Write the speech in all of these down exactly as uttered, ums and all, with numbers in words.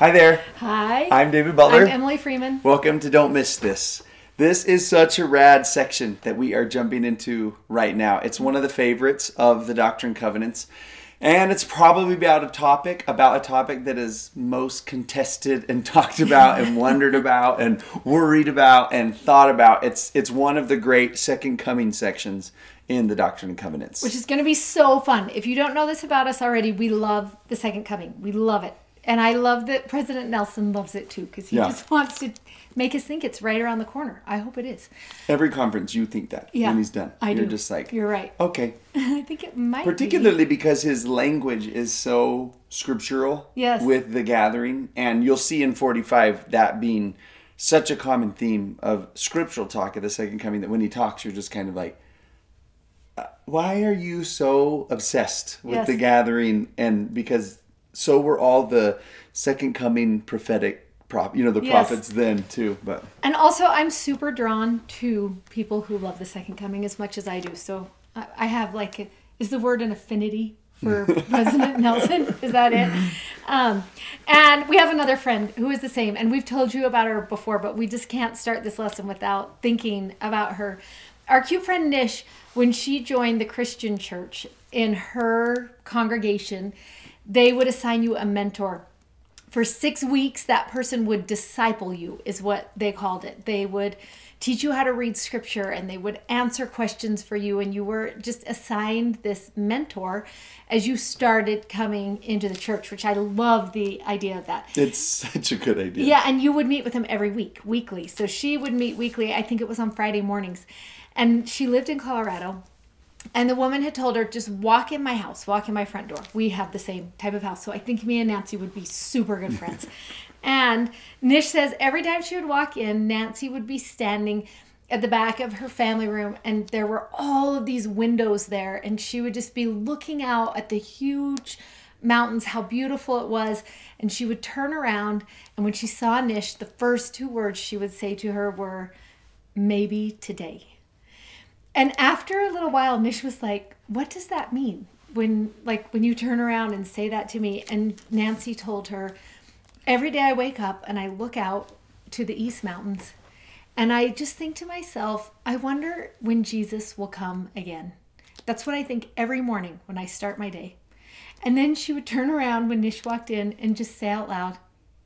Hi there. Hi. I'm David Butler. I'm Emily Freeman. Welcome to Don't Miss This. This is such a rad section that we are jumping into right now. It's one of the favorites of the Doctrine and Covenants, and it's probably about a topic, about a topic that is most contested and talked about and wondered about and worried about and thought about. It's it's one of the great Second Coming sections in the Doctrine and Covenants. Which is going to be so fun. If you don't know this about us already, we love the Second Coming. We love it. And I love that President Nelson loves it too, because he yeah. just wants to make us think it's right around the corner. I hope it is. Every conference, you think that yeah, when he's done. I You're do. just like, you're right. Okay. I think it might Particularly be. because his language is so scriptural yes. with the gathering. And you'll see in forty-five that being such a common theme of scriptural talk at the Second Coming that when he talks, you're just kind of like, why are you so obsessed with yes. the gathering? And because... So were all the Second Coming prophetic, prop, you know, the yes. prophets then too. But And also I'm super drawn to people who love the Second Coming as much as I do. So I have like, a, is the word an affinity for President Nelson? Is that it? Um, and we have another friend who is the same. And we've told you about her before, but we just can't start this lesson without thinking about her. Our cute friend Nish, when she joined the Christian church in her congregation, they would assign you a mentor. For six weeks, that person would disciple you, is what they called it. They would teach you how to read scripture, and they would answer questions for you, and you were just assigned this mentor as you started coming into the church, which I love the idea of that. It's such a good idea. Yeah, and you would meet with them every week, weekly. So she would meet weekly. I think it was on Friday mornings. And she lived in Colorado. And the woman had told her, just walk in my house, walk in my front door. We have the same type of house. So I think me and Nancy would be super good friends. And Nish says every time she would walk in, Nancy would be standing at the back of her family room. And there were all of these windows there. And she would just be looking out at the huge mountains, how beautiful it was. And she would turn around. And when she saw Nish, the first two words she would say to her were, maybe today. And after a little while, Nish was like, what does that mean when like when you turn around and say that to me? And Nancy told her, every day I wake up and I look out to the East Mountains and I just think to myself, I wonder when Jesus will come again. That's what I think every morning when I start my day. And then she would turn around when Nish walked in and just say out loud,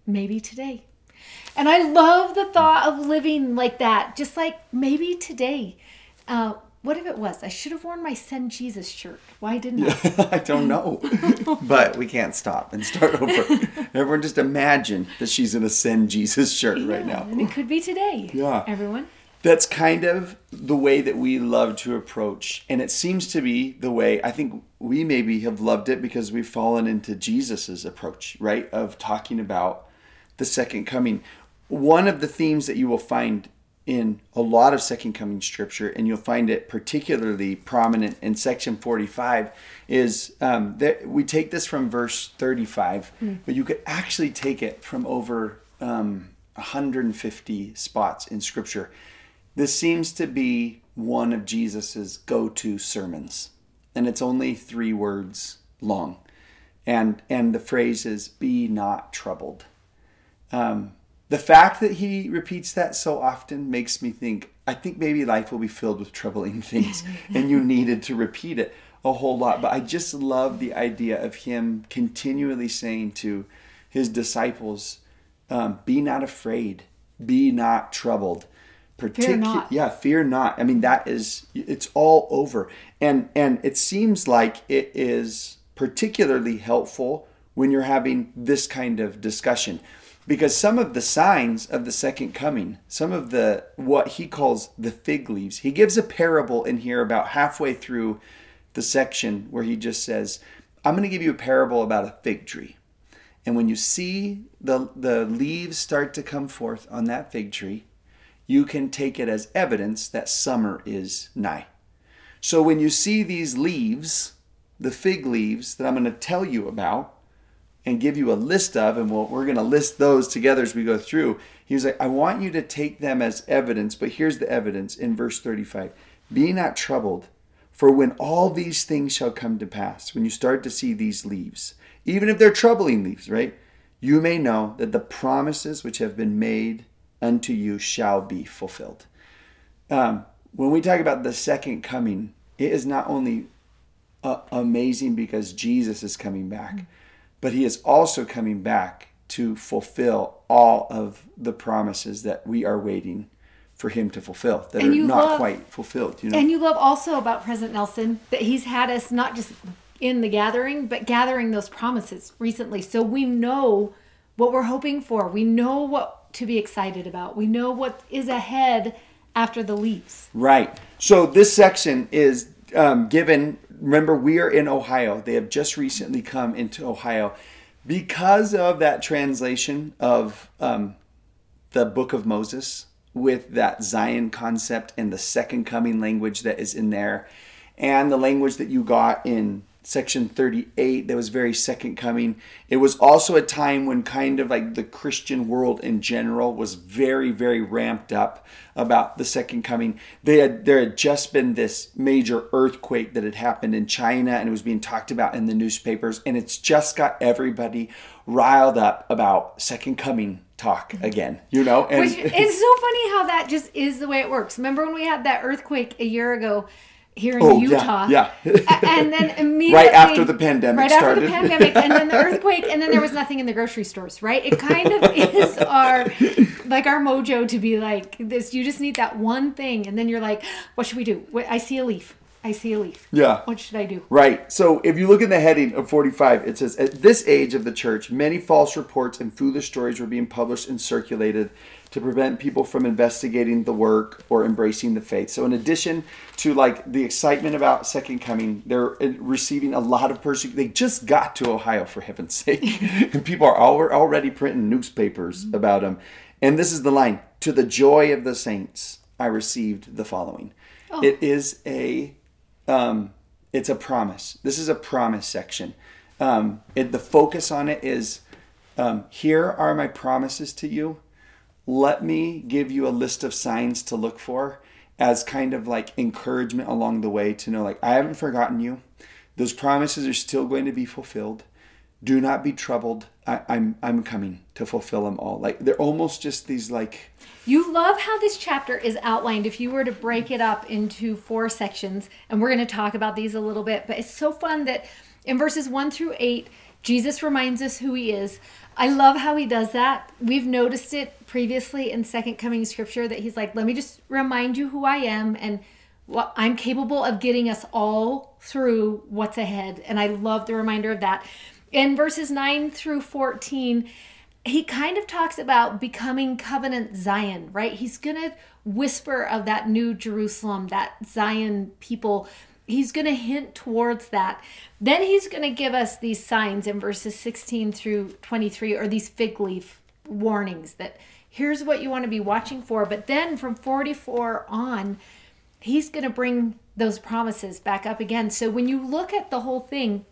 maybe today. And I love the thought of living like that, just like maybe today. Uh, what if it was? I should have worn my Send Jesus shirt. Why didn't I? I don't know. But we can't stop and start over. Everyone just imagine that she's in a Send Jesus shirt yeah, right now. And it could be today, yeah. everyone. That's kind of the way that we love to approach. And it seems to be the way, I think we maybe have loved it because we've fallen into Jesus's approach, right? Of talking about the Second Coming. One of the themes that you will find in a lot of Second Coming scripture, and you'll find it particularly prominent in section forty-five, is um, that we take this from verse thirty-five, mm. but you could actually take it from over um, one hundred fifty spots in scripture. This seems to be one of Jesus's go-to sermons, and it's only three words long. And, and the phrase is, be not troubled. Um, The fact that he repeats that so often makes me think, I think maybe life will be filled with troubling things and you needed to repeat it a whole lot. But I just love the idea of him continually saying to his disciples, um, be not afraid, be not troubled. Partic- fear not. Yeah, fear not. I mean, that is, it's all over. And, and it seems like it is particularly helpful when you're having this kind of discussion. Because some of the signs of the Second Coming, some of the what he calls the fig leaves, he gives a parable in here about halfway through the section where he just says, I'm going to give you a parable about a fig tree. And when you see the, the leaves start to come forth on that fig tree, you can take it as evidence that summer is nigh. So when you see these leaves, the fig leaves that I'm going to tell you about and give you a list of, and we'll, we're going to list those together as we go through. He was like, I want you to take them as evidence, but here's the evidence in verse thirty-five. Be not troubled, for when all these things shall come to pass, when you start to see these leaves, even if they're troubling leaves, right? You may know that the promises which have been made unto you shall be fulfilled. Um, when we talk about the second coming, it is not only uh, amazing because Jesus is coming back, mm-hmm. but he is also coming back to fulfill all of the promises that we are waiting for him to fulfill, that and are not love, quite fulfilled. You know? And you love also about President Nelson that he's had us not just in the gathering, but gathering those promises recently. So we know what we're hoping for. We know what to be excited about. We know what is ahead after the leaves. Right. So this section is um, given, remember, we are in Ohio. They have just recently come into Ohio. Because of that translation of um, the Book of Moses with that Zion concept and the second coming language that is in there, and the language that you got in section thirty-eight that was very second coming. It was also a time when kind of like the Christian world in general was very, very ramped up about the second coming. They had, there had just been this major earthquake that had happened in China, and it was being talked about in the newspapers, and it's just got everybody riled up about second coming talk again, you know? And Which, it's so funny how that just is the way it works. Remember when we had that earthquake a year ago here in oh, Utah. Yeah. yeah. And then immediately. Right after the pandemic right started. Right after the pandemic, and then the earthquake, and then there was nothing in the grocery stores, right? It kind of is our, like our mojo to be like this. You just need that one thing. And then you're like, what should we do? I see a leaf. I see a leaf. Yeah. What should I do? Right. So if you look in the heading of forty-five, it says, at this age of the church, many false reports and foolish stories were being published and circulated to prevent people from investigating the work or embracing the faith. So in addition to like the excitement about second coming, they're receiving a lot of persecution. They just got to Ohio, for heaven's sake. And people are already printing newspapers mm-hmm. about them. And this is the line, to the joy of the saints, I received the following. Oh. It is a... Um, it's a promise. This is a promise section. Um, it, the focus on it is, um, here are my promises to you. Let me give you a list of signs to look for as kind of like encouragement along the way to know, like, I haven't forgotten you. Those promises are still going to be fulfilled. Do not be troubled. I, I'm I'm coming to fulfill them all. Like they're almost just these like... You love how this chapter is outlined. If you were to break it up into four sections, and we're going to talk about these a little bit, but it's so fun that in verses one through eight, Jesus reminds us who he is. I love how he does that. We've noticed it previously in Second Coming Scripture that he's like, let me just remind you who I am and what I'm capable of getting us all through what's ahead. And I love the reminder of that. In verses nine through fourteen, he kind of talks about becoming covenant Zion, right? He's going to whisper of that new Jerusalem, that Zion people. He's going to hint towards that. Then he's going to give us these signs in verses sixteen through twenty-three, or these fig leaf warnings that here's what you want to be watching for. But then from forty-four on, he's going to bring those promises back up again. So when you look at the whole thing,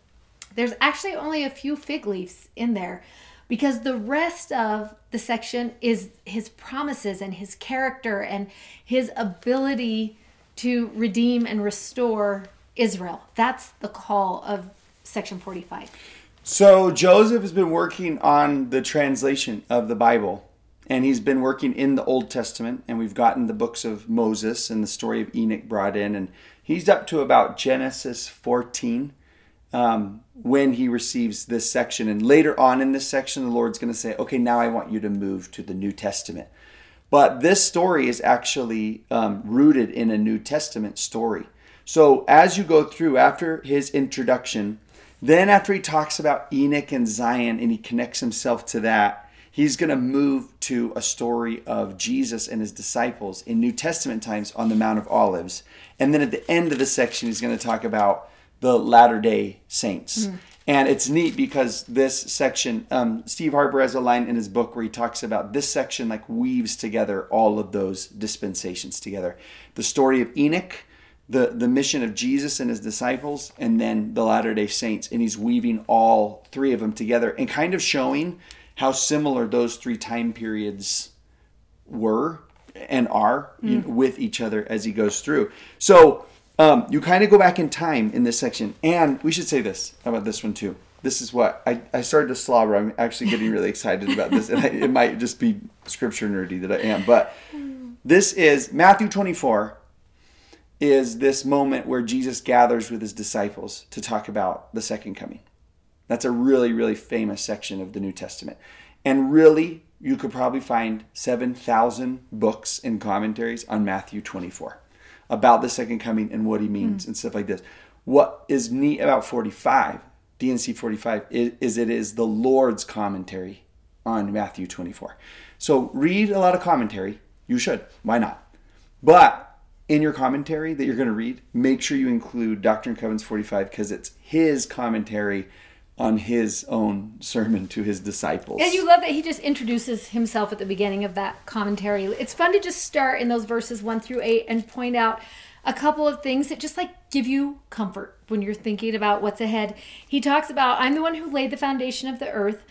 there's actually only a few fig leaves in there because the rest of the section is his promises and his character and his ability to redeem and restore Israel. That's the call of section forty-five. So Joseph has been working on the translation of the Bible, and he's been working in the Old Testament, and we've gotten the books of Moses and the story of Enoch brought in, and he's up to about Genesis fourteen. Um, when he receives this section. And later on in this section, the Lord's going to say, okay, now I want you to move to the New Testament. But this story is actually um, rooted in a New Testament story. So as you go through, after his introduction, then after he talks about Enoch and Zion and he connects himself to that, he's going to move to a story of Jesus and his disciples in New Testament times on the Mount of Olives. And then at the end of the section, he's going to talk about the Latter-day Saints. Mm. And it's neat because this section, um, Steve Harper has a line in his book where he talks about this section like weaves together all of those dispensations together. The story of Enoch, the, the mission of Jesus and his disciples, and then the Latter-day Saints. And he's weaving all three of them together and kind of showing how similar those three time periods were and are mm. you know, with each other as he goes through. So... Um, you kind of go back in time in this section. And we should say this about this one, too. This is what... I, I started to slobber. I'm actually getting really excited about this. And I, it might just be scripture nerdy that I am. But this is... Matthew twenty-four is this moment where Jesus gathers with his disciples to talk about the second coming. That's a really, really famous section of the New Testament. And really, you could probably find seven thousand books and commentaries on Matthew twenty-four. About the second coming and what he means mm. and stuff like this. What is neat about forty-five, D and C forty-five, is, is it is the Lord's commentary on Matthew twenty-four. So read a lot of commentary. You should. Why not? But in your commentary that you're going to read, make sure you include Doctrine and Covenants forty-five because it's his commentary on his own sermon to his disciples. And you love that he just introduces himself at the beginning of that commentary. It's fun to just start in those verses one through eight and point out a couple of things that just like give you comfort when you're thinking about what's ahead. He talks about, I'm the one who laid the foundation of the earth.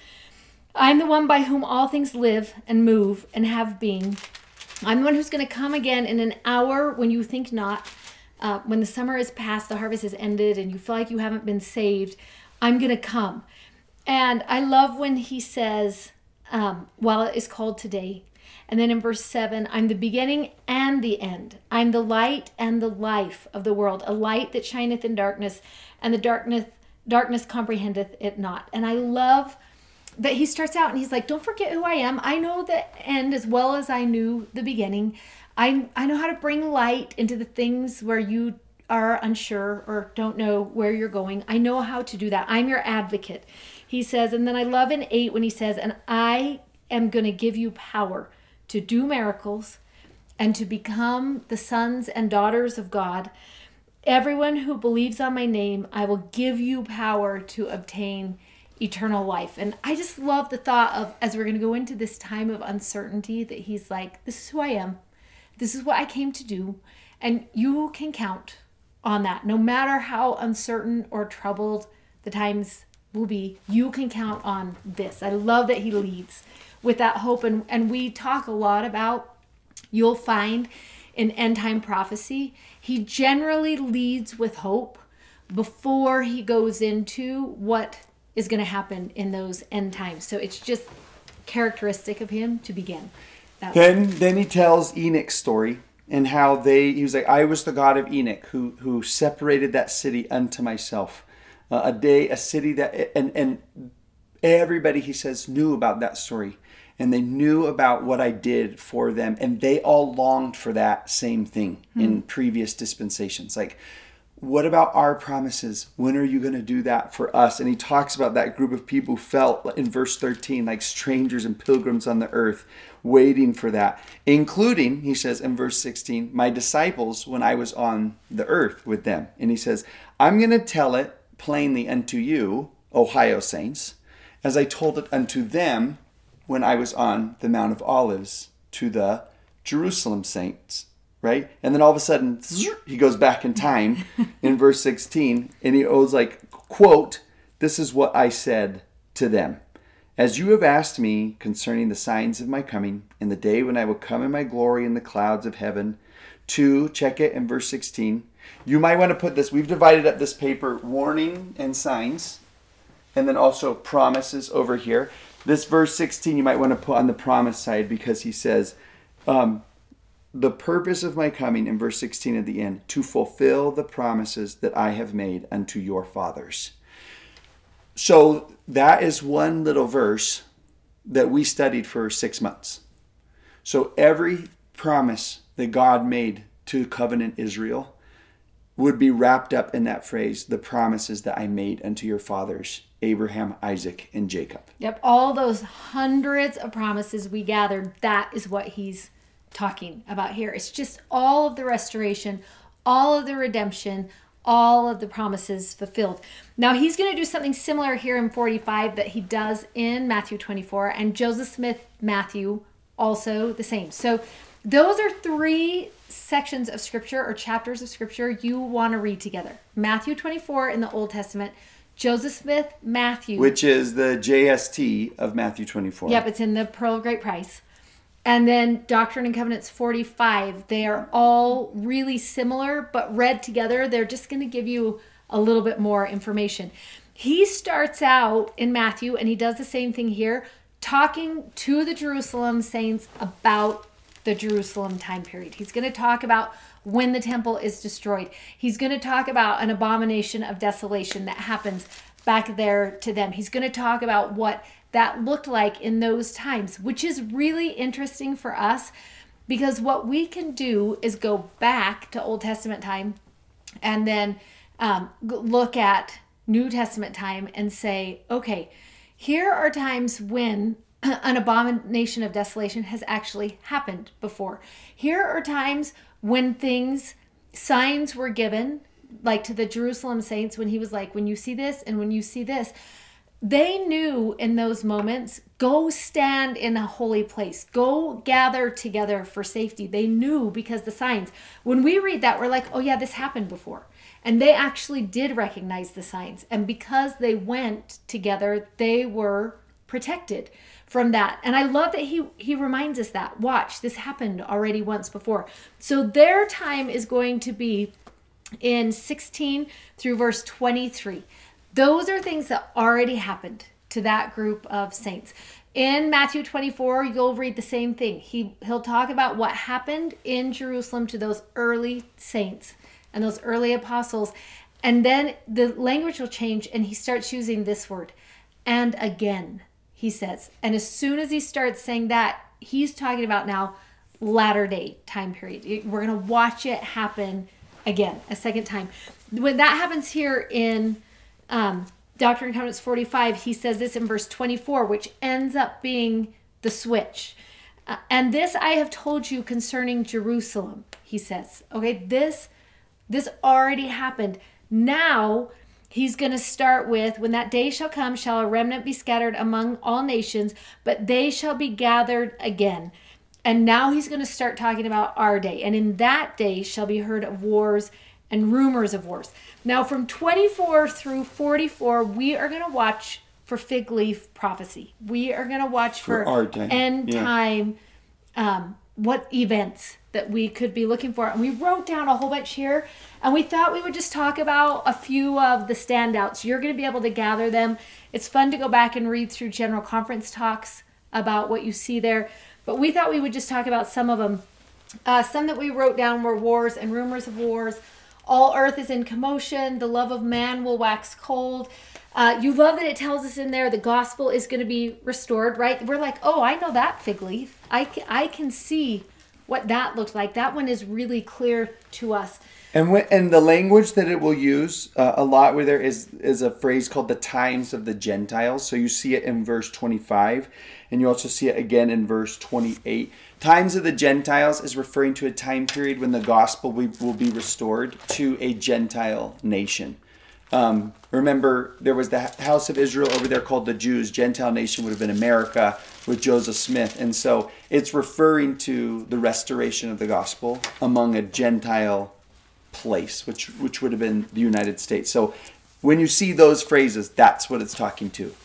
I'm the one by whom all things live and move and have being. I'm the one who's going to come again in an hour when you think not. Uh, when the summer is past, the harvest is ended, and you feel like you haven't been saved. I'm going to come. And I love when he says, um, while it is called today. And then in verse seven, I'm the beginning and the end. I'm the light and the life of the world, a light that shineth in darkness, and the darkness darkness comprehendeth it not. And I love that he starts out and he's like, don't forget who I am. I know the end as well as I knew the beginning. I, I know how to bring light into the things where you are unsure or don't know where you're going. I know how to do that. I'm your advocate, he says. And then I love in eight when he says, and I am going to give you power to do miracles and to become the sons and daughters of God. Everyone who believes on my name, I will give you power to obtain eternal life. And I just love the thought of, as we're going to go into this time of uncertainty, that he's like, this is who I am. This is what I came to do. And you can count on that. No matter how uncertain or troubled the times will be, you can count on this. I love that he leads with that hope. And, and we talk a lot about, you'll find in end time prophecy, he generally leads with hope before he goes into what is going to happen in those end times. So it's just characteristic of him to begin. That then, then he tells Enoch's story. And how they, he was like, I was the God of Enoch, who who separated that city unto myself. Uh, a day, a city that, and, and everybody, he says, knew about that story. And they knew about what I did for them. And they all longed for that same thing hmm. in previous dispensations. Like, what about our promises? When are you going to do that for us? And he talks about that group of people who felt, in verse thirteen, like strangers and pilgrims on the earth, waiting for that, including, he says in verse sixteen, my disciples when I was on the earth with them. And he says, I'm going to tell it plainly unto you, Ohio saints, as I told it unto them when I was on the Mount of Olives to the Jerusalem saints, right? And then all of a sudden, he goes back in time in verse sixteen, and he was like, quote, this is what I said to them. As you have asked me concerning the signs of my coming and the day when I will come in my glory in the clouds of heaven, to check it in verse sixteen. You might want to put this, we've divided up this paper, warning and signs, and then also promises over here. This verse sixteen, you might want to put on the promise side because he says, um, the purpose of my coming in verse sixteen at the end, to fulfill the promises that I have made unto your fathers. So that is one little verse that we studied for six months. So every promise that God made to covenant Israel would be wrapped up in that phrase, the promises that I made unto your fathers, Abraham, Isaac, and Jacob. Yep, all those hundreds of promises we gathered, that is what he's talking about here. It's just all of the restoration, all of the redemption, all of the promises fulfilled. Now, he's going to do something similar here in forty-five that he does in Matthew twenty-four, and Joseph Smith Matthew also the same. So those are three sections of scripture or chapters of scripture you want to read together. Matthew twenty-four in the Old Testament, Joseph Smith Matthew, which is the J S T of Matthew twenty-four. Yep, it's in the Pearl of Great Price. And then Doctrine and Covenants forty-five. They are all really similar, but read together, they're just going to give you a little bit more information. He starts out in Matthew, and he does the same thing here, talking to the Jerusalem saints about the Jerusalem time period. He's going to talk about when the temple is destroyed. He's going to talk about an abomination of desolation that happens back there to them. He's going to talk about what that looked like in those times, which is really interesting for us, because what we can do is go back to Old Testament time and then um, look at New Testament time and say, okay, here are times when an abomination of desolation has actually happened before. Here are times when things, signs were given, like to the Jerusalem saints, when he was like, when you see this and when you see this, they knew in those moments, go stand in a holy place. Go gather together for safety. They knew because the signs, when we read that, we're like, oh yeah, this happened before. And they actually did recognize the signs. And because they went together, they were protected from that. And I love that he he reminds us that. Watch, this happened already once before. So their time is going to be in sixteen through verse twenty-three. Those are things that already happened to that group of saints. In Matthew twenty-four, you'll read the same thing. He, he'll talk about what happened in Jerusalem to those early saints and those early apostles. And then the language will change, and he starts using this word, and again, he says. And as soon as he starts saying that, he's talking about now latter-day time period. We're going to watch it happen again, a second time. When that happens here in Um, Doctrine and Covenants forty-five, he says this in verse twenty-four, which ends up being the switch. Uh, and this I have told you concerning Jerusalem, he says. Okay, this, this already happened. Now he's going to start with, when that day shall come, shall a remnant be scattered among all nations, but they shall be gathered again. And now he's going to start talking about our day. And in that day shall be heard of wars and rumors of wars. Now from twenty-four through forty-four, we are going to watch for fig leaf prophecy. We are going to watch for, for our time. end yeah. time, um, what events that we could be looking for. And we wrote down a whole bunch here, and we thought we would just talk about a few of the standouts. You're going to be able to gather them. It's fun to go back and read through general conference talks about what you see there. But we thought we would just talk about some of them. Uh, some that we wrote down were wars and rumors of wars, all earth is in commotion, the love of man will wax cold. Uh, you love that it tells us in there the gospel is going to be restored, right? We're like, oh, I know that fig leaf. I can, I can see what that looked like. That one is really clear to us. And when, and the language that it will use uh, a lot where there is, is a phrase called the times of the Gentiles. So you see it in verse twenty-five, and you also see it again in verse twenty-eight. Times of the Gentiles is referring to a time period when the gospel will be restored to a Gentile nation. Um, remember, there was the house of Israel over there called the Jews. Gentile nation would have been America with Joseph Smith. And so it's referring to the restoration of the gospel among a Gentile place, which, which would have been the United States. So when you see those phrases, that's what it's talking to.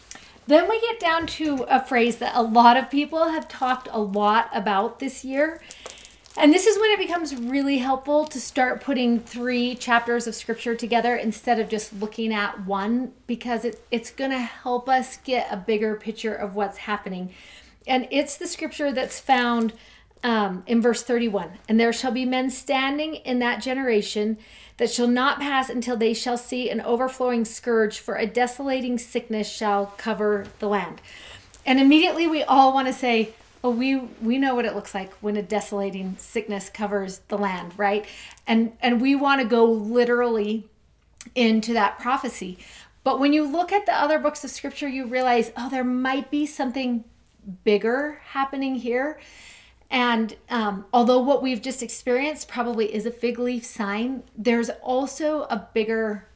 Then we get down to a phrase that a lot of people have talked a lot about this year. And this is when it becomes really helpful to start putting three chapters of scripture together instead of just looking at one, because it, it's going to help us get a bigger picture of what's happening. And it's the scripture that's found um, in verse thirty-one. And there shall be men standing in that generation that shall not pass until they shall see an overflowing scourge, for a desolating sickness shall cover the land. And immediately we all want to say, oh, we we know what it looks like when a desolating sickness covers the land, right? And and we want to go literally into that prophecy. But when you look at the other books of scripture, you realize, oh, there might be something bigger happening here. And um, although what we've just experienced probably is a fig leaf sign, there's also a bigger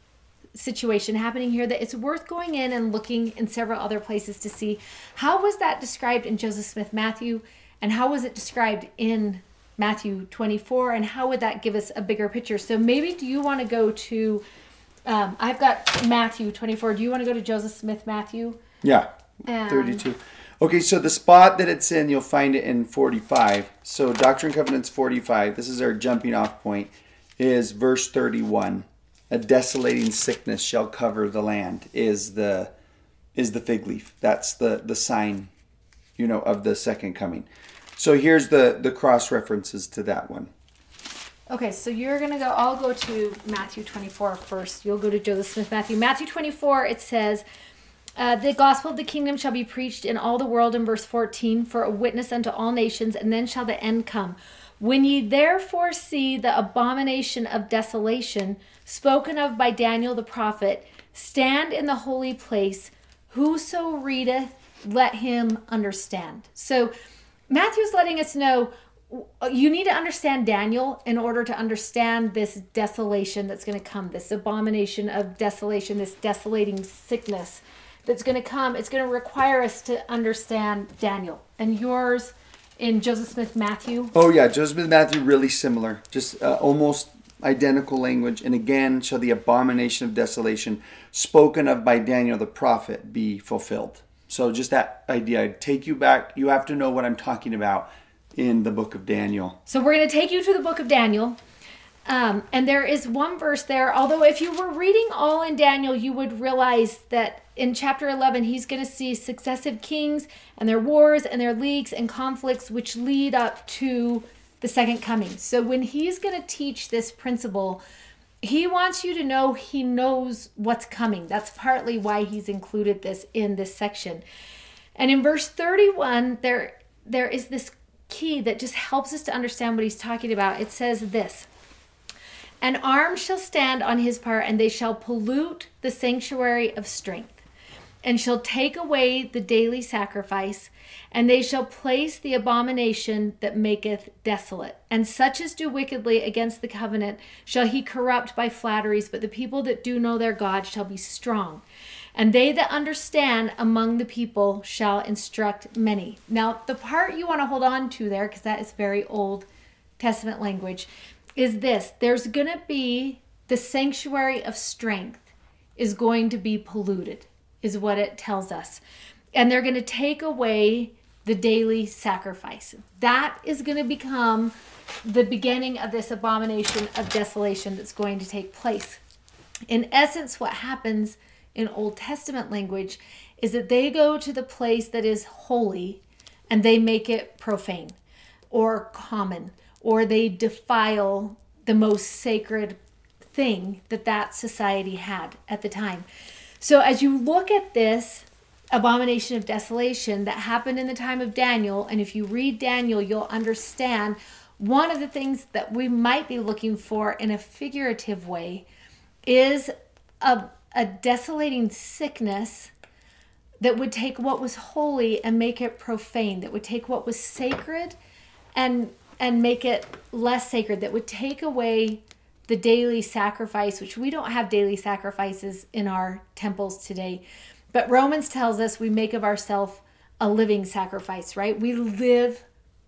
situation happening here that it's worth going in and looking in several other places to see how was that described in Joseph Smith Matthew, and how was it described in Matthew twenty-four, and how would that give us a bigger picture? So maybe do you want to go to, um, I've got Matthew twenty-four. Do you want to go to Joseph Smith Matthew? Yeah, and thirty-two. Okay, so the spot that it's in, you'll find it in forty-five. So Doctrine and Covenants forty-five, this is our jumping off point, is verse thirty-one. A desolating sickness shall cover the land is the is the fig leaf. That's the, the sign, you know, of the second coming. So here's the, the cross references to that one. Okay, so you're going to go, I'll go to Matthew twenty-four first. You'll go to Joseph Smith Matthew. Matthew twenty-four, it says, Uh, the gospel of the kingdom shall be preached in all the world, in verse fourteen, for a witness unto all nations, and then shall the end come. When ye therefore see the abomination of desolation, spoken of by Daniel the prophet, stand in the holy place. Whoso readeth, let him understand. So Matthew's letting us know, you need to understand Daniel in order to understand this desolation that's going to come, this abomination of desolation, this desolating sickness that's going to come. It's going to require us to understand Daniel. And yours in Joseph Smith Matthew? Oh yeah, Joseph Smith Matthew, really similar. Just uh, almost identical language. And again, shall the abomination of desolation spoken of by Daniel the prophet be fulfilled. So just that idea, I'd take you back. You have to know what I'm talking about in the book of Daniel. So we're going to take you to the book of Daniel. Um, and there is one verse there, although if you were reading all in Daniel, you would realize that in chapter eleven, he's going to see successive kings and their wars and their leagues and conflicts, which lead up to the second coming. So when he's going to teach this principle, he wants you to know he knows what's coming. That's partly why he's included this in this section. And in verse thirty-one, there there is this key that just helps us to understand what he's talking about. It says this: an arm shall stand on his part, and they shall pollute the sanctuary of strength, and shall take away the daily sacrifice, and they shall place the abomination that maketh desolate. And such as do wickedly against the covenant shall he corrupt by flatteries, but the people that do know their God shall be strong. And they that understand among the people shall instruct many. Now, the part you want to hold on to there, because that is very Old Testament language, is this: there's going to be the sanctuary of strength is going to be polluted, is what it tells us. And they're going to take away the daily sacrifice. That is going to become the beginning of this abomination of desolation that's going to take place. In essence, what happens in Old Testament language is that they go to the place that is holy and they make it profane or common, or they defile the most sacred thing that that society had at the time. So as you look at this abomination of desolation that happened in the time of Daniel, and if you read Daniel, you'll understand one of the things that we might be looking for in a figurative way is a, a desolating sickness that would take what was holy and make it profane, that would take what was sacred and and make it less sacred, that would take away the daily sacrifice, which we don't have daily sacrifices in our temples today. But Romans tells us we make of ourselves a living sacrifice, right? We live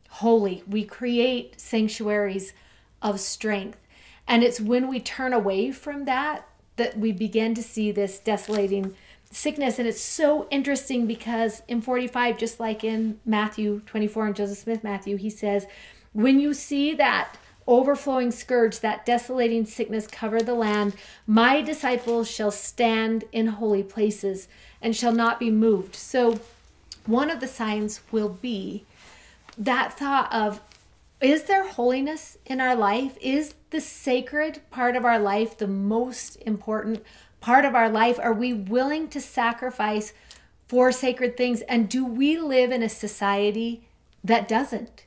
holy. We create sanctuaries of strength. And it's when we turn away from that that we begin to see this desolating sickness. And it's so interesting because in forty-five, just like in Matthew twenty-four and Joseph Smith Matthew, he says, when you see that overflowing scourge, that desolating sickness cover the land, my disciples shall stand in holy places and shall not be moved. So one of the signs will be that thought of, is there holiness in our life? Is the sacred part of our life the most important part of our life? Are we willing to sacrifice for sacred things? And do we live in a society that doesn't?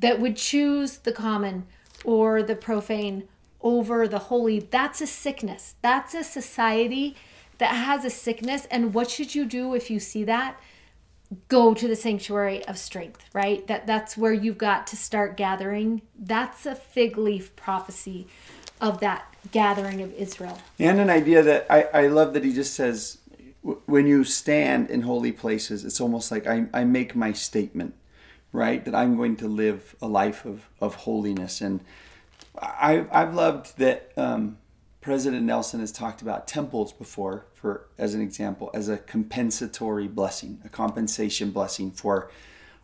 That would choose the common or the profane over the holy? That's a sickness. That's a society that has a sickness. And what should you do if you see that? go to the sanctuary of strength, right? That that's where you've got to start gathering. That's a fig leaf prophecy of that gathering of Israel. And an idea that I, I love that he just says, when you stand in holy places, it's almost like I, I make my statement, right? That I'm going to live a life of, of holiness. And I, I've loved that um, President Nelson has talked about temples before, for as an example, as a compensatory blessing, a compensation blessing for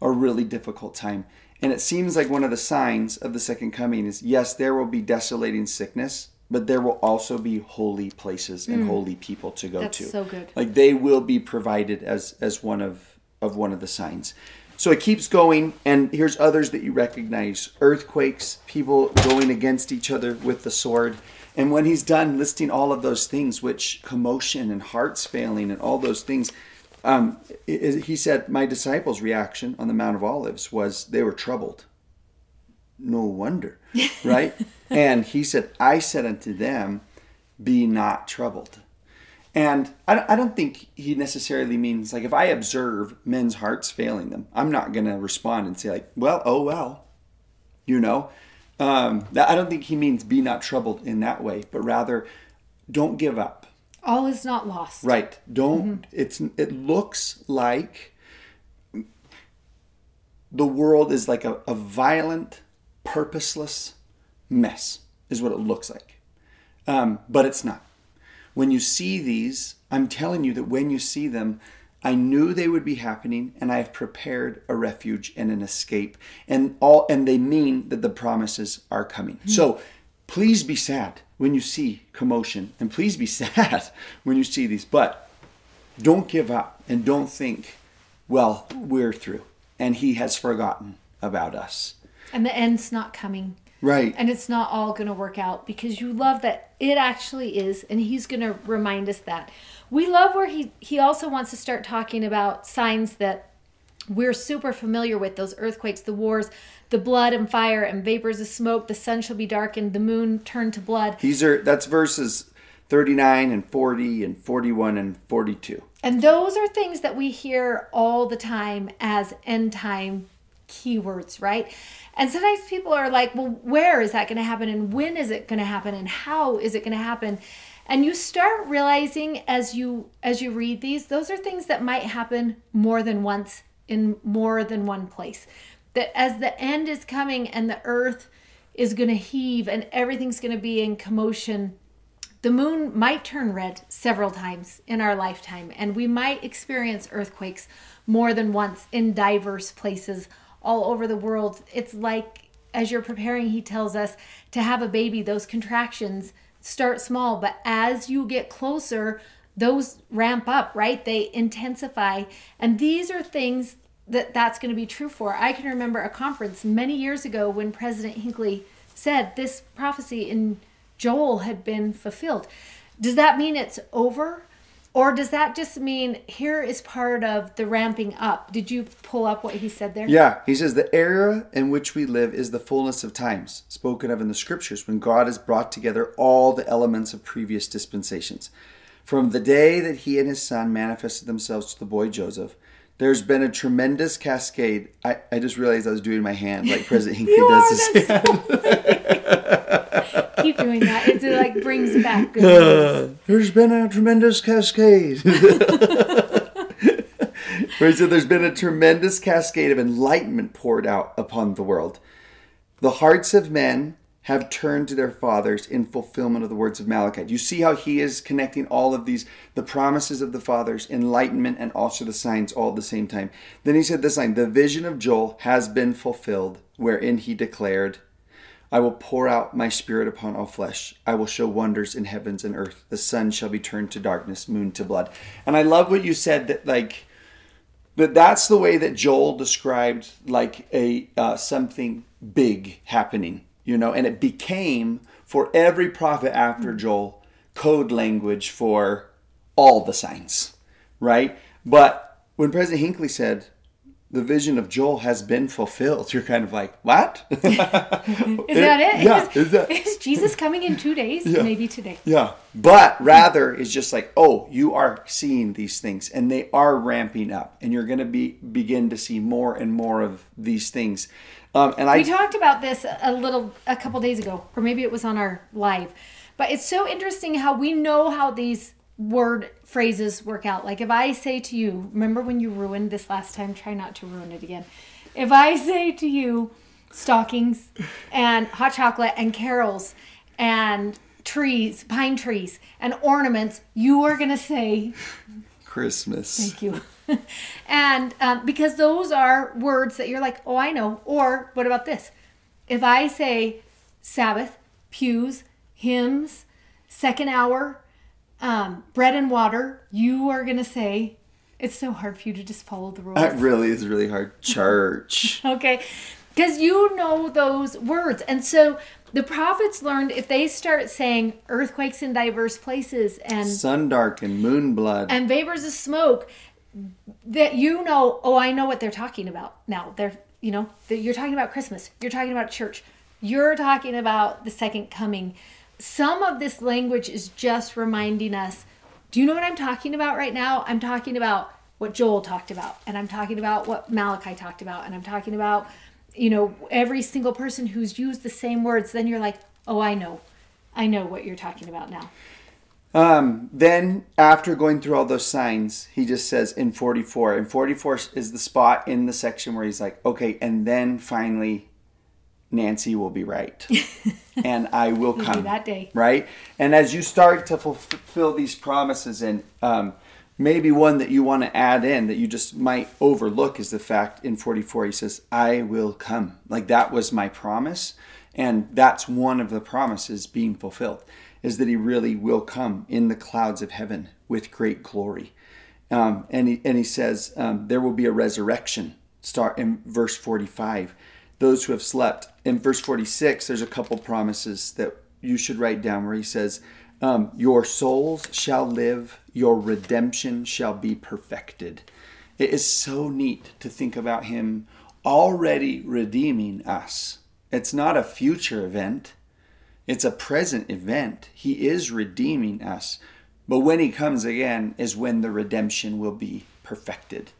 a really difficult time. And it seems like one of the signs of the second coming is, yes, there will be desolating sickness, but there will also be holy places and mm. holy people to go That's to. That's so good. Like they will be provided as as one of, of one of the signs. So it keeps going, and here's others that you recognize. Earthquakes, people going against each other with the sword. And when he's done listing all of those things, which commotion and hearts failing and all those things, Um, he said, my disciples' reaction on the Mount of Olives was they were troubled. No wonder, right? And he said, I said unto them, be not troubled. And I don't think he necessarily means, like, if I observe men's hearts failing them, I'm not going to respond and say, like, well, oh, well, you know. Um, I don't think he means be not troubled in that way, but rather don't give up. All is not lost. Right. Don't, mm-hmm. it's, it looks like the world is like a, a violent, purposeless mess is what it looks like. Um, but it's not. When you see these, I'm telling you that when you see them, I knew they would be happening, and I have prepared a refuge and an escape. And all, and they mean that the promises are coming. Mm-hmm. So please be sad when you see commotion, and please be sad when you see these, but don't give up and don't think, well, we're through and he has forgotten about us. And the end's not coming. Right. And it's not all going to work out, because you love that it actually is, and he's going to remind us that. We love where he, he also wants to start talking about signs that we're super familiar with, those earthquakes, the wars, the blood and fire and vapors of smoke, the sun shall be darkened, the moon turned to blood. These are, that's verses thirty-nine and forty and forty-one and forty-two. And those are things that we hear all the time as end time keywords, right? And sometimes people are like, well, where is that going to happen? And when is it going to happen? And how is it going to happen? And you start realizing as you, as you read these, those are things that might happen more than once in more than one place. That as the end is coming and the earth is going to heave and everything's going to be in commotion, the moon might turn red several times in our lifetime, and we might experience earthquakes more than once in diverse places all over the world. It's like, as you're preparing, he tells us to have a baby, those contractions start small, but as you get closer, those ramp up, right? They intensify. And these are things that that's going to be true for. I can remember a conference many years ago when President Hinckley said this prophecy in Joel had been fulfilled. Does that mean it's over? Or does that just mean here is part of the ramping up? Did you pull up what he said there? Yeah, he says the era in which we live is the fullness of times spoken of in the scriptures, when God has brought together all the elements of previous dispensations. From the day that he and his son manifested themselves to the boy Joseph, there's been a tremendous cascade. I, I just realized I was doing my hand like President Hinckley does his hand. So keep doing that. It like brings back good news. Uh, there's been a tremendous cascade. Where he said there's been a tremendous cascade of enlightenment poured out upon the world. The hearts of men have turned to their fathers in fulfillment of the words of Malachi. You see how he is connecting all of these, the promises of the fathers, enlightenment, and also the signs all at the same time. Then he said this line, the vision of Joel has been fulfilled, wherein he declared, I will pour out my spirit upon all flesh. I will show wonders in heavens and earth. The sun shall be turned to darkness, moon to blood. And I love what you said, that like, that that's the way that Joel described like a uh, something big happening. You know, and it became, for every prophet after Joel, code language for all the signs, right? But when President Hinckley said, the vision of Joel has been fulfilled. You're kind of like, what? Is that it? Yeah, is, is, that... is Jesus coming in two days? Yeah. Maybe today. Yeah. But rather, it's just like, oh, you are seeing these things and they are ramping up, and you're going to be begin to see more and more of these things. Um, and I We talked about this a little, a couple days ago, or maybe it was on our live. But it's so interesting how we know how these word phrases work out. Like if I say to you, remember when you ruined this last time, try not to ruin it again. If I say to you stockings and hot chocolate and carols and trees, pine trees and ornaments, you are going to say Christmas. Thank you. And um, because those are words that you're like, oh, I know. Or what about this? If I say Sabbath, pews, hymns, second hour, um, bread and water, you are going to say, it's so hard for you to just follow the rules. That really is really hard. Church. Okay. Because you know those words. And so the prophets learned if they start saying earthquakes in diverse places and sun dark and moon blood and vapors of smoke, that you know, oh, I know what they're talking about now. They're, you know, they're, you're talking about Christmas. You're talking about church. You're talking about the second coming. Some of this language is just reminding us, do you know what I'm talking about right now? I'm talking about what Joel talked about, and I'm talking about what Malachi talked about, and I'm talking about, you know, every single person who's used the same words. Then you're like, oh, I know. I know what you're talking about now. Um, then after going through all those signs, he just says in forty-four, and forty-four is the spot in the section where he's like, okay, and then finally Nancy will be right, and I will come that day, right? And as you start to fulfill these promises, and um, maybe one that you want to add in that you just might overlook is the fact in forty-four he says, "I will come." Like that was my promise, and that's one of the promises being fulfilled, is that he really will come in the clouds of heaven with great glory, um, and he and he says um, there will be a resurrection. Start in verse forty-five. Those who have slept. In verse forty-six, there's a couple promises that you should write down where he says, um, your souls shall live, your redemption shall be perfected. It is so neat to think about him already redeeming us. It's not a future event. It's a present event. He is redeeming us. But when he comes again is when the redemption will be perfected.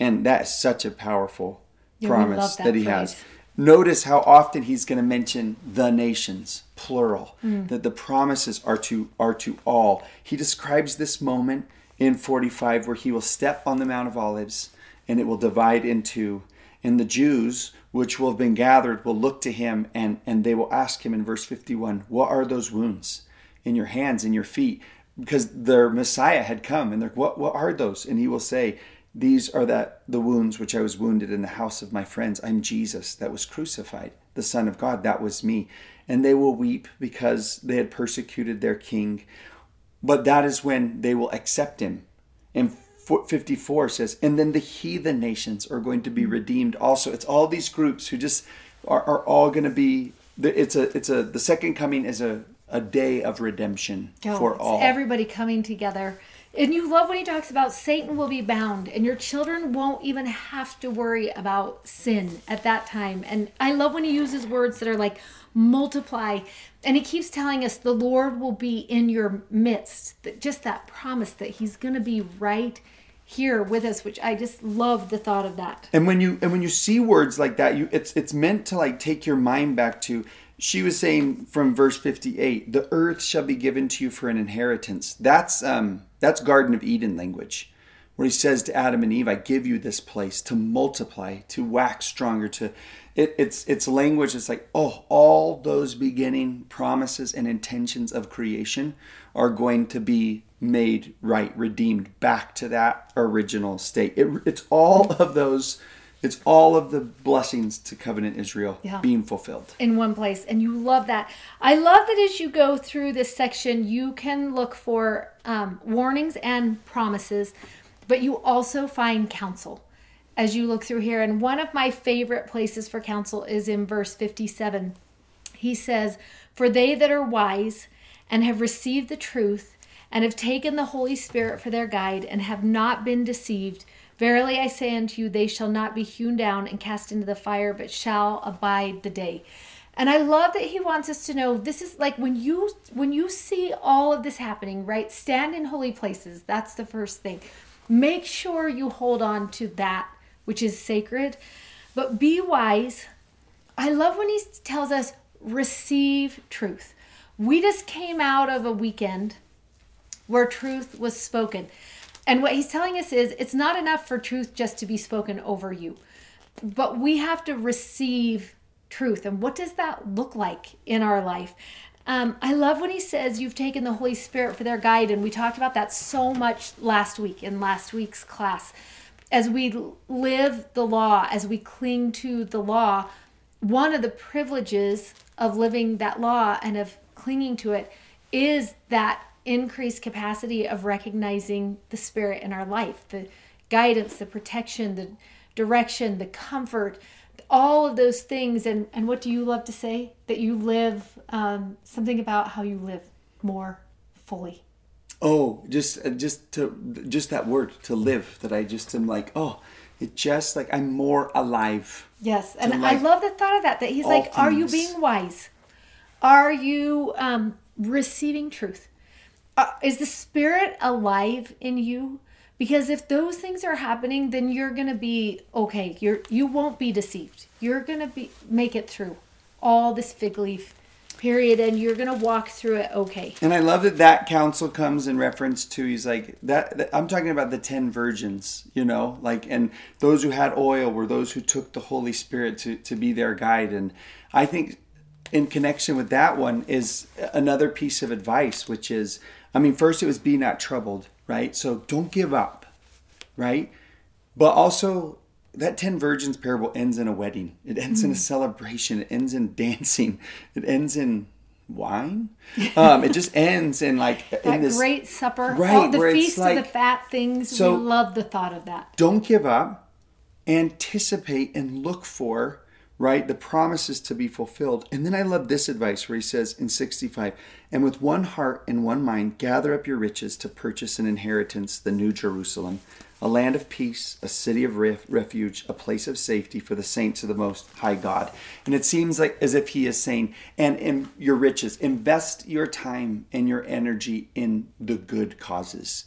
And that is such a powerful yeah, promise that, that he phrase. has. Notice how often he's going to mention the nations, plural, mm. that the promises are to are to all. He describes this moment in forty-five where he will step on the Mount of Olives and it will divide in two. And the Jews, which will have been gathered, will look to him and, and they will ask him in verse fifty-one, what are those wounds in your hands and your feet? Because their Messiah had come and they're, what, what are those? And he will say, these are that the wounds which I was wounded in the house of my friends. I'm Jesus that was crucified, the Son of God. That was me. And they will weep because they had persecuted their king. But that is when they will accept him. And fifty-four says, and then the heathen nations are going to be redeemed also. It's all these groups who just are, are all going to be, it's a, it's a, the second coming is a, a day of redemption oh, for it's all. Everybody coming together. And you love when he talks about Satan will be bound and your children won't even have to worry about sin at that time. And I love when he uses words that are like multiply. And he keeps telling us the Lord will be in your midst. That just that promise that he's going to be right here with us, which I just love the thought of that. And when you and when you see words like that, you it's it's meant to like take your mind back to. She was saying from verse fifty-eight, the earth shall be given to you for an inheritance. That's um that's Garden of Eden language, where he says to Adam and Eve, I give you this place to multiply, to wax stronger, to it, it's it's language that's like, oh, all those beginning promises and intentions of creation are going to be made right, redeemed back to that original state. It, it's all of those. It's all of the blessings to covenant Israel yeah. being fulfilled. In one place. And you love that. I love that as you go through this section, you can look for um, warnings and promises, but you also find counsel as you look through here. And one of my favorite places for counsel is in verse fifty-seven. He says, for they that are wise and have received the truth and have taken the Holy Spirit for their guide and have not been deceived, Verily I say unto you, they shall not be hewn down and cast into the fire, but shall abide the day. And I love that he wants us to know this is like when you when you see all of this happening, right? Stand in holy places. That's the first thing. Make sure you hold on to that which is sacred, but be wise. I love when he tells us receive truth. We just came out of a weekend where truth was spoken. And what he's telling us is it's not enough for truth just to be spoken over you, but we have to receive truth. And what does that look like in our life? Um, I love when he says you've taken the Holy Spirit for their guide. And we talked about that so much last week in last week's class. As we live the law, as we cling to the law, one of the privileges of living that law and of clinging to it is that increased capacity of recognizing the Spirit in our life, the guidance, the protection, the direction, the comfort, all of those things. And, and what do you love to say? That you live, um, something about how you live more fully. Oh, just just to just that word, to live, that I just am like, oh, it just like I'm more alive. Yes, and I love the thought of that, that he's like, things. Are you being wise? Are you um, receiving truth? Uh, is the Spirit alive in you? Because if those things are happening, then you're going to be okay. You're, you won't be deceived. You're going to be make it through all this fig leaf period, and you're going to walk through it okay. And I love that that counsel comes in reference to, he's like, that, that I'm talking about the ten virgins, you know, like, and those who had oil were those who took the Holy Spirit to, to be their guide. And I think in connection with that one is another piece of advice, which is, I mean, first it was be not troubled, right? So don't give up, right? But also, that ten virgins parable ends in a wedding. It ends mm-hmm. in a celebration. It ends in dancing. It ends in wine. Um, it just ends in like that in this great supper. Right, all the feast like, of the fat things. So we love the thought of that. Don't give up. Anticipate and look for, right, the promises to be fulfilled. And then I love this advice where he says in sixty-five, and with one heart and one mind, gather up your riches to purchase an inheritance, the new Jerusalem, a land of peace, a city of ref- refuge, a place of safety for the saints of the Most High God. And it seems like as if he is saying, and in your riches, invest your time and your energy in the good causes.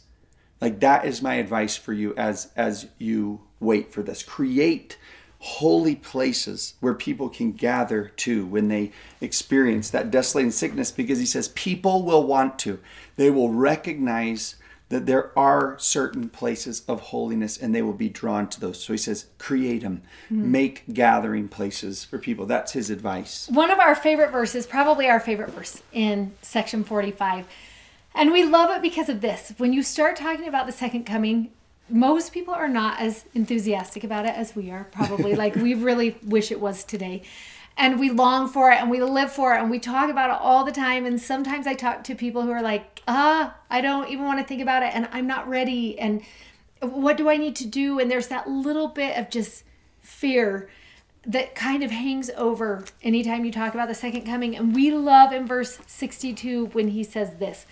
Like that is my advice for you as, as you wait for this. Create holy places where people can gather to when they experience that desolating sickness, because he says people will want to. They will recognize that there are certain places of holiness and they will be drawn to those. So he says, create them, mm-hmm. make gathering places for people. That's his advice. One of our favorite verses, probably our favorite verse in section forty-five. And we love it because of this. When you start talking about the second coming, most people are not as enthusiastic about it as we are probably. Like we really wish it was today. And we long for it and we live for it and we talk about it all the time. And sometimes I talk to people who are like, ah, I don't even want to think about it and I'm not ready. And what do I need to do? And there's that little bit of just fear that kind of hangs over anytime you talk about the second coming. And we love in verse sixty-two when he says this,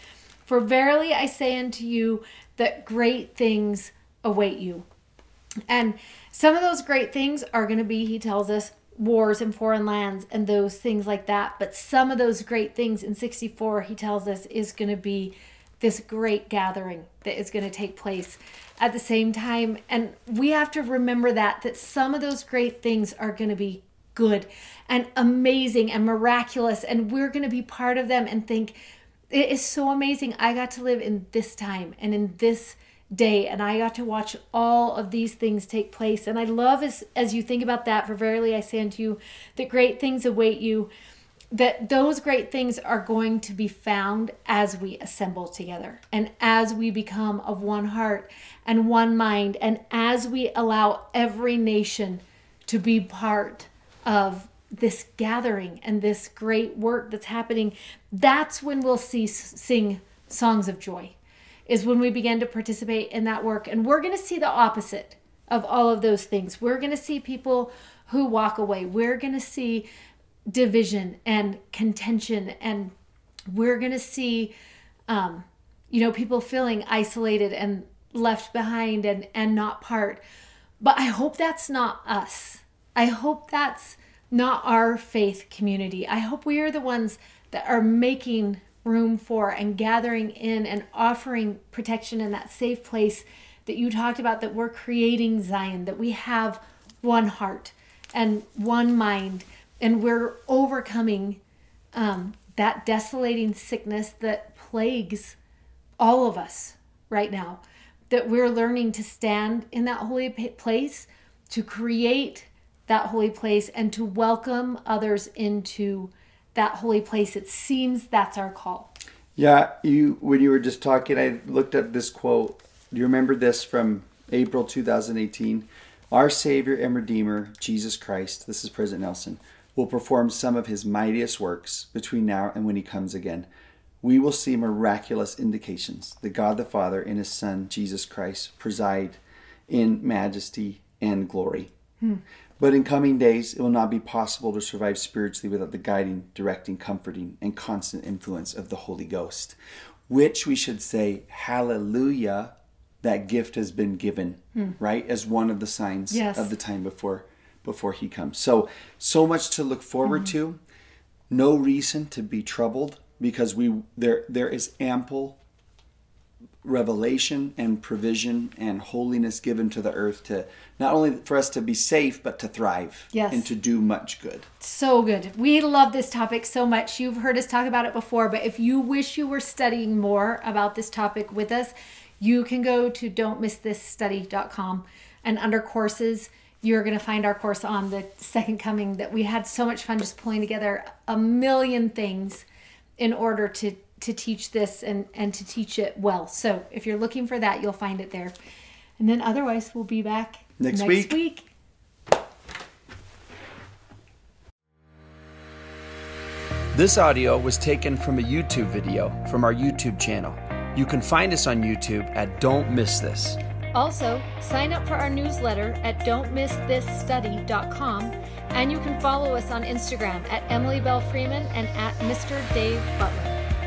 for verily I say unto you that great things await you. And some of those great things are going to be, he tells us, wars in foreign lands and those things like that. But some of those great things in sixty-four, he tells us, is going to be this great gathering that is going to take place at the same time. And we have to remember that, that some of those great things are going to be good and amazing and miraculous. And we're going to be part of them and think, it is so amazing. I got to live in this time and in this day, and I got to watch all of these things take place. And I love as as you think about that, for verily I say unto you that great things await you, that those great things are going to be found as we assemble together and as we become of one heart and one mind and as we allow every nation to be part of this gathering and this great work that's happening. That's when we'll see sing songs of joy, is when we begin to participate in that work. And we're going to see the opposite of all of those things. We're going to see people who walk away. We're going to see division and contention. And we're going to see, um, you know, people feeling isolated and left behind and, and not part. But I hope that's not us. I hope that's not our faith community. I hope we are the ones that are making room for and gathering in and offering protection in that safe place that you talked about, that we're creating Zion, that we have one heart and one mind, and we're overcoming um, that desolating sickness that plagues all of us right now, that we're learning to stand in that holy place, to create that holy place, and to welcome others into that holy place. It seems that's our call. Yeah, you when you were just talking, I looked up this quote. Do you remember this from April twenty eighteen? Our Savior and Redeemer, Jesus Christ, this is President Nelson, will perform some of his mightiest works between now and when he comes again. We will see miraculous indications that God the Father and his Son, Jesus Christ, preside in majesty and glory. Hmm. But in coming days, it will not be possible to survive spiritually without the guiding, directing, comforting, and constant influence of the Holy Ghost, which we should say, hallelujah, that gift has been given, hmm. right? As one of the signs yes. of the time before before he comes. So, so much to look forward mm-hmm. to. No reason to be troubled, because we there there is ample revelation and provision and holiness given to the earth, to not only for us to be safe, but to thrive yes. and to do much good. So good. We love this topic so much. You've heard us talk about it before, but if you wish you were studying more about this topic with us, you can go to Don't Miss This Study dot com, and under courses, you're going to find our course on the second coming that we had so much fun just pulling together a million things in order to, to teach this and, and to teach it well. So if you're looking for that, you'll find it there. And then otherwise, we'll be back next, next week. week. This audio was taken from a YouTube video from our YouTube channel. You can find us on YouTube at Don't Miss This. Also, sign up for our newsletter at Don't Miss This Study dot com, and you can follow us on Instagram at Emily Bell Freeman and at Mister Dave Butler.